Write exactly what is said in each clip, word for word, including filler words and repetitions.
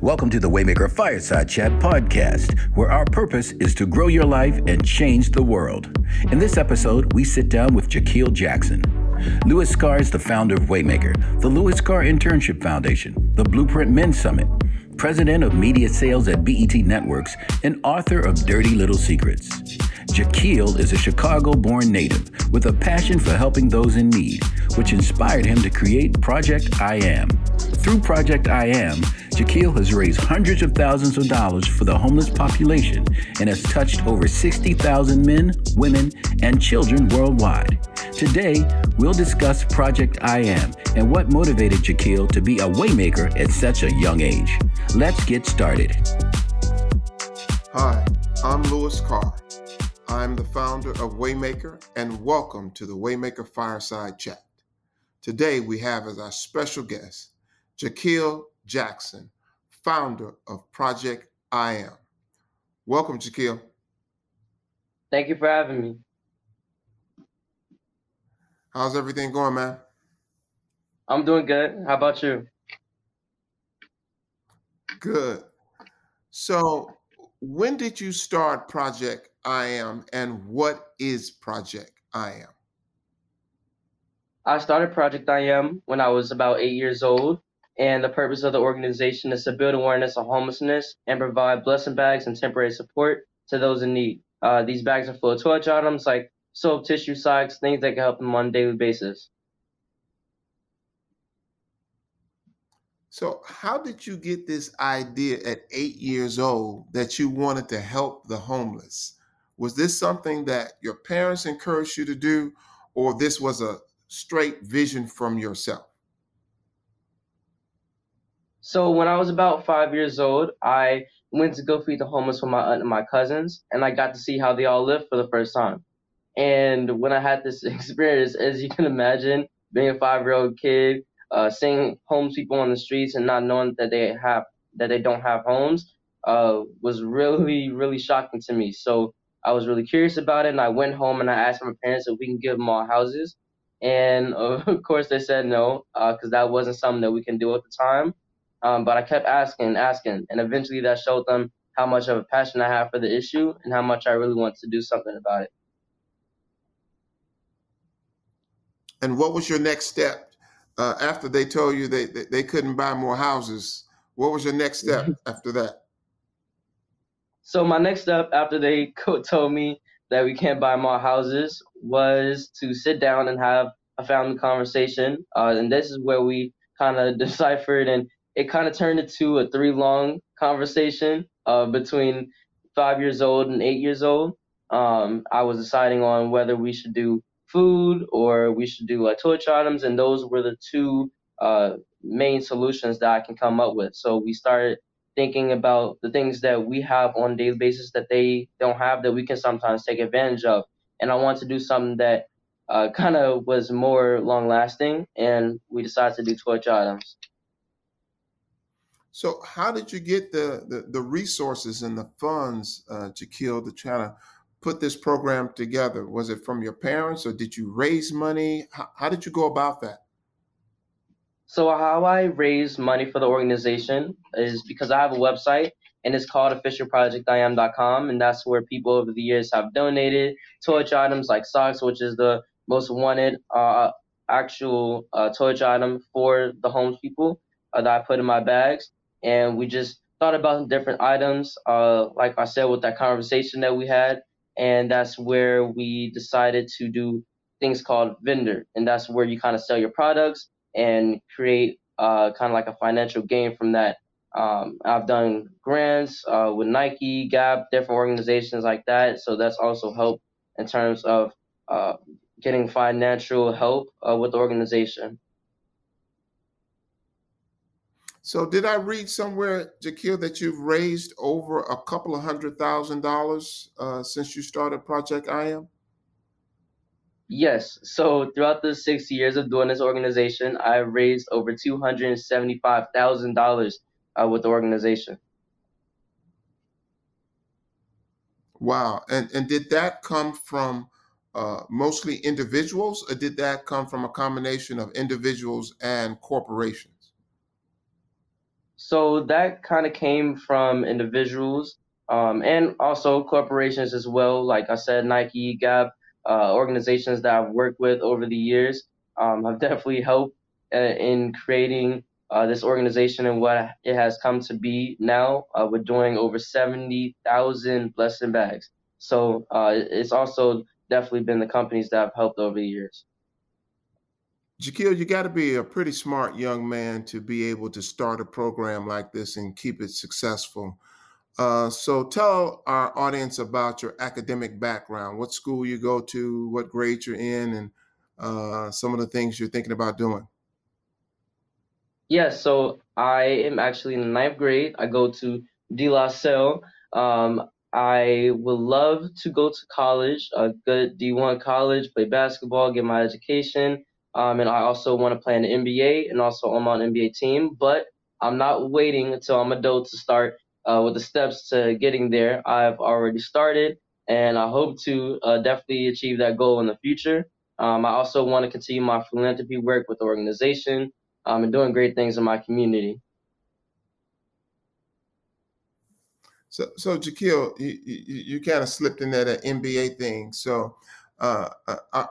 Welcome to the Waymaker Fireside Chat podcast, where our purpose is to grow your life and change the world. In this episode, we sit down with Jahkil Jackson. Lewis Carr is the founder of Waymaker, the Lewis Carr Internship Foundation, the Blueprint Men's Summit, president of media sales at B E T Networks, and author of Dirty Little Secrets. Jahkil is a Chicago-born native with a passion for helping those in need, which inspired him to create Project I Am. Through Project I Am, Jahkil has raised hundreds of thousands of dollars for the homeless population and has touched over sixty thousand men, women, and children worldwide. Today, we'll discuss Project I Am and what motivated Jahkil to be a waymaker at such a young age. Let's get started. Hi, I'm Lewis Carr. I'm the founder of Waymaker, and welcome to the Waymaker Fireside Chat. Today, we have as our special guest, Jahkil Jackson, founder of Project I Am. Welcome, Jahkil. Thank you for having me. How's everything going, man? I'm doing good. How about you? Good. So when did you start Project I Am, and what is Project I Am? I started Project I Am when I was about eight years old, and the purpose of the organization is to build awareness of homelessness and provide blessing bags and temporary support to those in need. Uh, these bags are full of toilet items like soap, tissue, socks, things that can help them on a daily basis. So how did you get this idea at eight years old that you wanted to help the homeless? Was this something that your parents encouraged you to do, or this was a straight vision from yourself? So when I was about five years old, I went to go feed the homeless with my aunt and my cousins, and I got to see how they all lived for the first time. And when I had this experience, as you can imagine, being a five-year-old kid, Uh, seeing homeless people on the streets and not knowing that they have that they don't have homes uh, was really, really shocking to me. So I was really curious about it, and I went home and I asked my parents if we can give them all houses. And of course they said no, because uh, that wasn't something that we can do at the time. Um, but I kept asking and asking, and eventually that showed them how much of a passion I have for the issue and how much I really want to do something about it. And what was your next step? Uh, after they told you they, they, they couldn't buy more houses, what was your next step after that? So my next step after they co- told me that we can't buy more houses was to sit down and have a family conversation. Uh, and this is where we kind of deciphered, and it kind of turned into a three long conversation uh, between five years old and eight years old. Um, I was deciding on whether we should do food, or we should do like torch items, and those were the two uh, main solutions that I can come up with. So we started thinking about the things that we have on a daily basis that they don't have that we can sometimes take advantage of. And I wanted to do something that uh, kind of was more long-lasting, and we decided to do torch items. So how did you get the, the, the resources and the funds, uh, Jahkil, to try to put this program together? Was it from your parents, or did you raise money? How, how did you go about that? So how I raise money for the organization is because I have a website, and it's called official project i am dot com, and that's where people over the years have donated torch items like socks, which is the most wanted uh, actual uh, torch item for the homeless people uh, that I put in my bags. And we just thought about different items, uh, like I said, with that conversation that we had. And that's where we decided to do things called vendor. And that's where you kind of sell your products and create uh, kind of like a financial gain from that. Um, I've done grants uh, with Nike, Gap, different organizations like that. So that's also helped in terms of uh, getting financial help uh, with the organization. So did I read somewhere, Jahkil, that you've raised over a couple of hundred thousand dollars uh, since you started Project I Am? Yes. So throughout the six years of doing this organization, I've raised over two hundred seventy-five thousand dollars uh, with the organization. Wow. And and did that come from uh, mostly individuals, or did that come from a combination of individuals and corporations? So that kind of came from individuals um, and also corporations as well. Like I said, Nike, Gap, uh, organizations that I've worked with over the years um, have definitely helped in creating uh, this organization and what it has come to be now. Uh, we're doing over seventy thousand blessing bags. So uh, it's also definitely been the companies that I've helped over the years. Jahkil, you got to be a pretty smart young man to be able to start a program like this and keep it successful. Uh, so tell our audience about your academic background, what school you go to, what grade you're in, and uh, some of the things you're thinking about doing. Yes, yeah, so I am actually in the ninth grade. I go to De La Salle. Um, I would love to go to college, a good D one college, play basketball, get my education. Um, and I also want to play in the N B A and also on my N B A team. But I'm not waiting until I'm adult to start uh, with the steps to getting there. I've already started, and I hope to uh, definitely achieve that goal in the future. Um, I also want to continue my philanthropy work with the organization um, and doing great things in my community. So, so Jahkil, you, you, you kind of slipped in that N B A thing. So. Uh,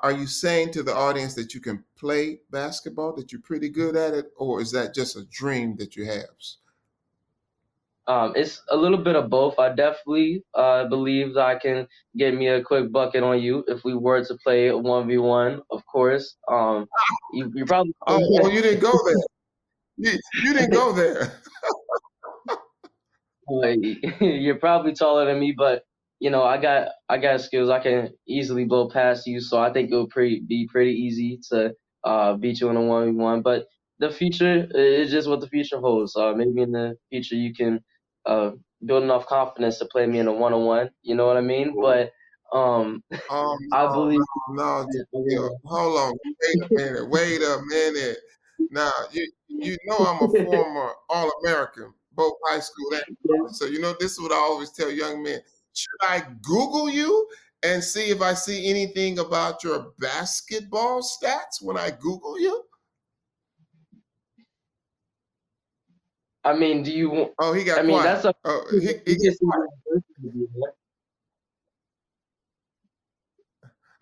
are you saying to the audience that you can play basketball, that you're pretty good at it, or is that just a dream that you have? Um, it's a little bit of both. I definitely uh, believe that I can get me a quick bucket on you if we were to play one v one, of course. Um, you, you probably. Oh, well, you didn't go there. You, you didn't go there. You're probably taller than me, but. You know, I got I got skills. I can easily blow past you, so I think it'll pretty be pretty easy to uh, beat you in a one v one. But the future is just what the future holds. Uh, maybe in the future you can uh, build enough confidence to play me in a one on one. You know what I mean? But um, oh, no, I believe. No, no, hold on. Wait a minute. Wait a minute. Now you you know I'm a former All-American, both high school and so you know this is what I always tell young men. Should I Google you and see if I see anything about your basketball stats when I Google you? I mean, do you want? Oh, he got I quiet. mean, that's a. Oh, he, he gets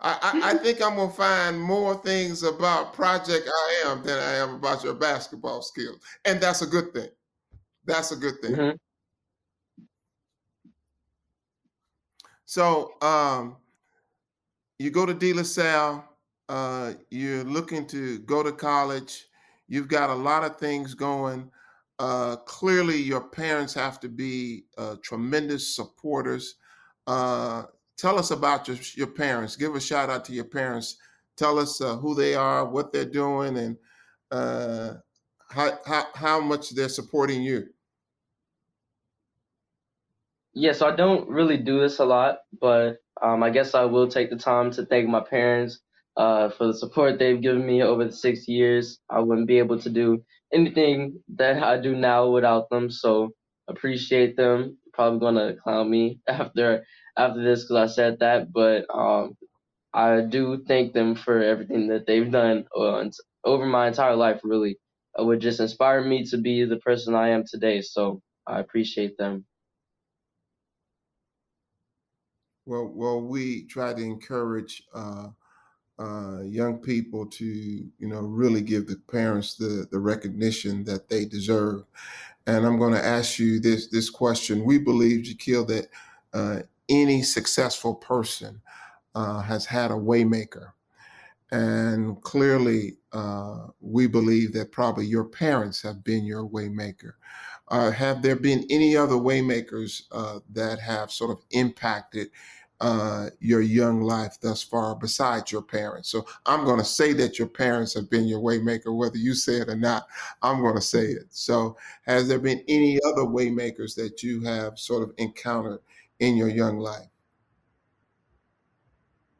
I, I, I think I'm going to find more things about Project I Am than I am about your basketball skills. And that's a good thing. That's a good thing. Mm-hmm. So um, you go to De La Salle, uh, you're looking to go to college, you've got a lot of things going. Uh, clearly, your parents have to be uh, tremendous supporters. Uh, tell us about your, your parents. Give a shout out to your parents. Tell us uh, who they are, what they're doing, and uh, how, how, how much they're supporting you. Yeah, so I don't really do this a lot, but um, I guess I will take the time to thank my parents uh, for the support they've given me over the six years. I wouldn't be able to do anything that I do now without them, so appreciate them. Probably gonna clown me after after this because I said that, but um, I do thank them for everything that they've done uh, over my entire life. Really, it would just inspire me to be the person I am today. So I appreciate them. Well, well, we try to encourage uh, uh, young people to, you know, really give the parents the, the recognition that they deserve. And I'm going to ask you this this question. We believe, Jahkil, that uh, any successful person uh, has had a waymaker, and clearly, uh, we believe that probably your parents have been your waymaker. Uh, have there been any other waymakers uh, that have sort of impacted uh, your young life thus far besides your parents? So I'm going to say that your parents have been your waymaker, whether you say it or not, I'm going to say it. So has there been any other waymakers that you have sort of encountered in your young life?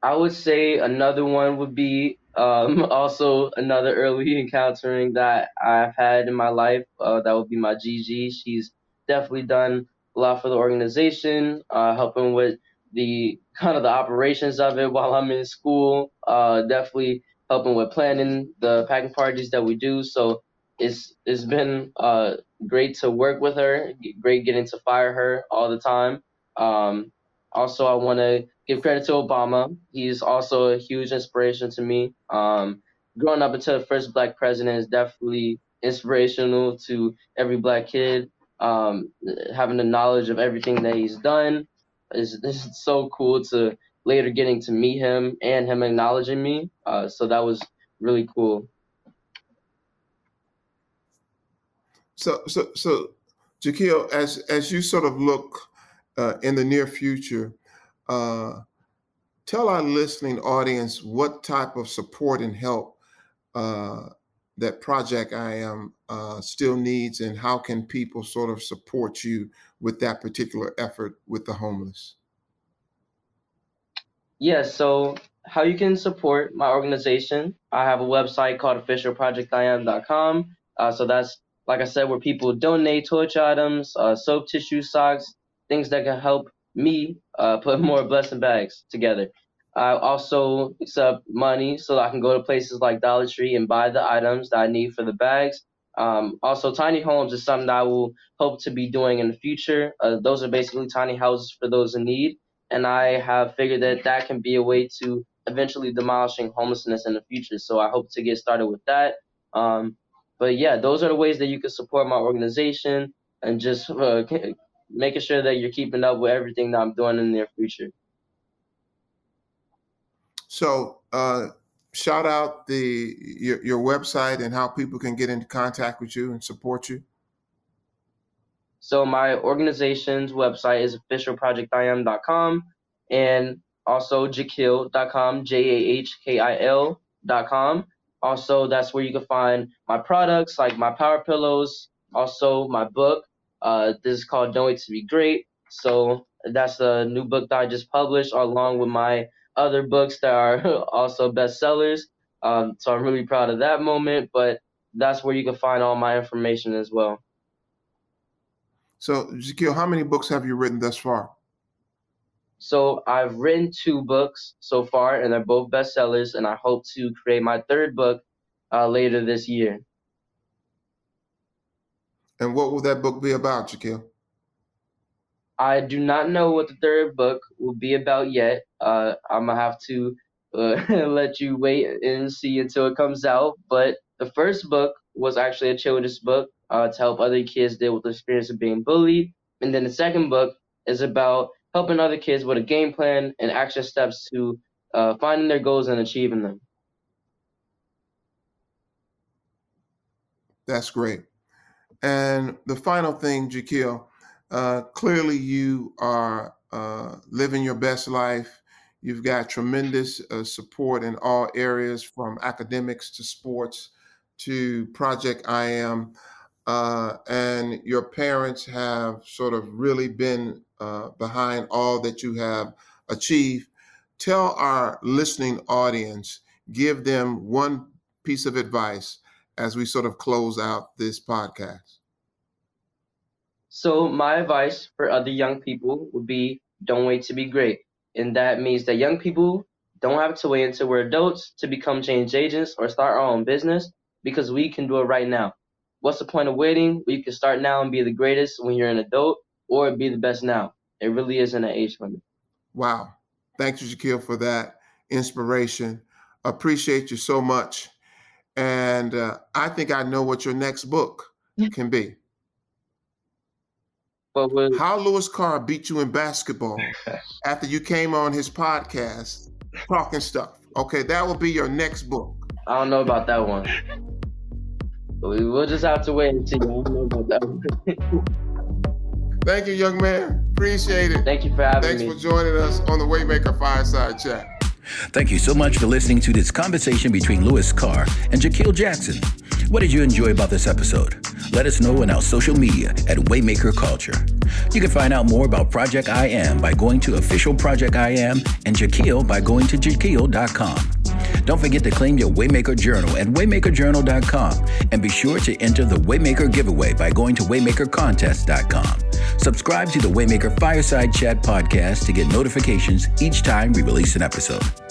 I would say another one would be um, also another early encountering that I've had in my life. Uh, that would be my Gigi. She's definitely done a lot for the organization, uh, helping with the kind of the operations of it while I'm in school, uh, definitely helping with planning the packing parties that we do. So it's it's been uh great to work with her, great getting to fire her all the time. Um, also, I want to give credit to Obama. He's also a huge inspiration to me. Um, growing up into the first black president is definitely inspirational to every black kid. Um, having the knowledge of everything that he's done is, is so cool to later getting to meet him and him acknowledging me. Uh, so that was really cool. So, so, so, Jahkil, as as you sort of look uh, in the near future, uh, tell our listening audience what type of support and help uh, that Project I Am uh, still needs, and how can people sort of support you with that particular effort with the homeless? Yeah, so how you can support my organization, I have a website called official project i am dot com. Uh, so that's, like I said, where people donate torch items, uh, soap, tissue, socks, things that can help me uh, put more blessing bags together. I also accept money so I can go to places like Dollar Tree and buy the items that I need for the bags. Um, also, tiny homes is something that I will hope to be doing in the future. Uh, those are basically tiny houses for those in need. And I have figured that that can be a way to eventually demolishing homelessness in the future. So I hope to get started with that. Um, but yeah, those are the ways that you can support my organization and just uh, making sure that you're keeping up with everything that I'm doing in the near future. So uh, shout out the your, your website and how people can get into contact with you and support you. So my organization's website is official project i am dot com and also jahkil dot com, J A H K I L dot com. Also, that's where you can find my products, like my power pillows, also my book. Uh, this is called Don't Wait to Be Great. So that's a new book that I just published along with my other books that are also bestsellers. Um, so I'm really proud of that moment, but that's where you can find all my information as well. So, Jahkil, how many books have you written thus far? So I've written two books so far, and they're both bestsellers, and I hope to create my third book uh, later this year. And what will that book be about, Jahkil? I do not know what the third book will be about yet. Uh, I'm going to have to uh, let you wait and see until it comes out. But the first book was actually a children's book uh, to help other kids deal with the experience of being bullied. And then the second book is about helping other kids with a game plan and action steps to uh, finding their goals and achieving them. That's great. And the final thing, Jahkil, uh, clearly you are uh, living your best life. You've got tremendous uh, support in all areas, from academics to sports to Project I Am. Uh, and your parents have sort of really been uh, behind all that you have achieved. Tell our listening audience, give them one piece of advice as we sort of close out this podcast. So my advice for other young people would be, don't wait to be great. And that means that young people don't have to wait until we're adults to become change agents or start our own business, because we can do it right now. What's the point of waiting? You can start now and be the greatest when you're an adult, or be the best now. It really isn't an age limit. Wow. Thank you, Jahkil, for that inspiration. Appreciate you so much. And uh, I think I know what your next book can be. But with- How Lewis Carr Beat You in Basketball after you came on his podcast talking stuff. Okay, that will be your next book. I don't know about that one. We'll just have to wait and see. Thank you, young man. Appreciate it. Thank you for having Thanks me. Thanks for joining us on the Waymaker Fireside Chat. Thank you so much for listening to this conversation between Lewis Carr and Jahkil Jackson. What did you enjoy about this episode? Let us know in our social media at Waymaker Culture. You can find out more about Project I Am by going to Official Project I Am, and Jahkil by going to jahkil dot com. Don't forget to claim your Waymaker Journal at waymaker journal dot com, and be sure to enter the Waymaker giveaway by going to waymaker contest dot com. Subscribe to the Waymaker Fireside Chat podcast to get notifications each time we release an episode.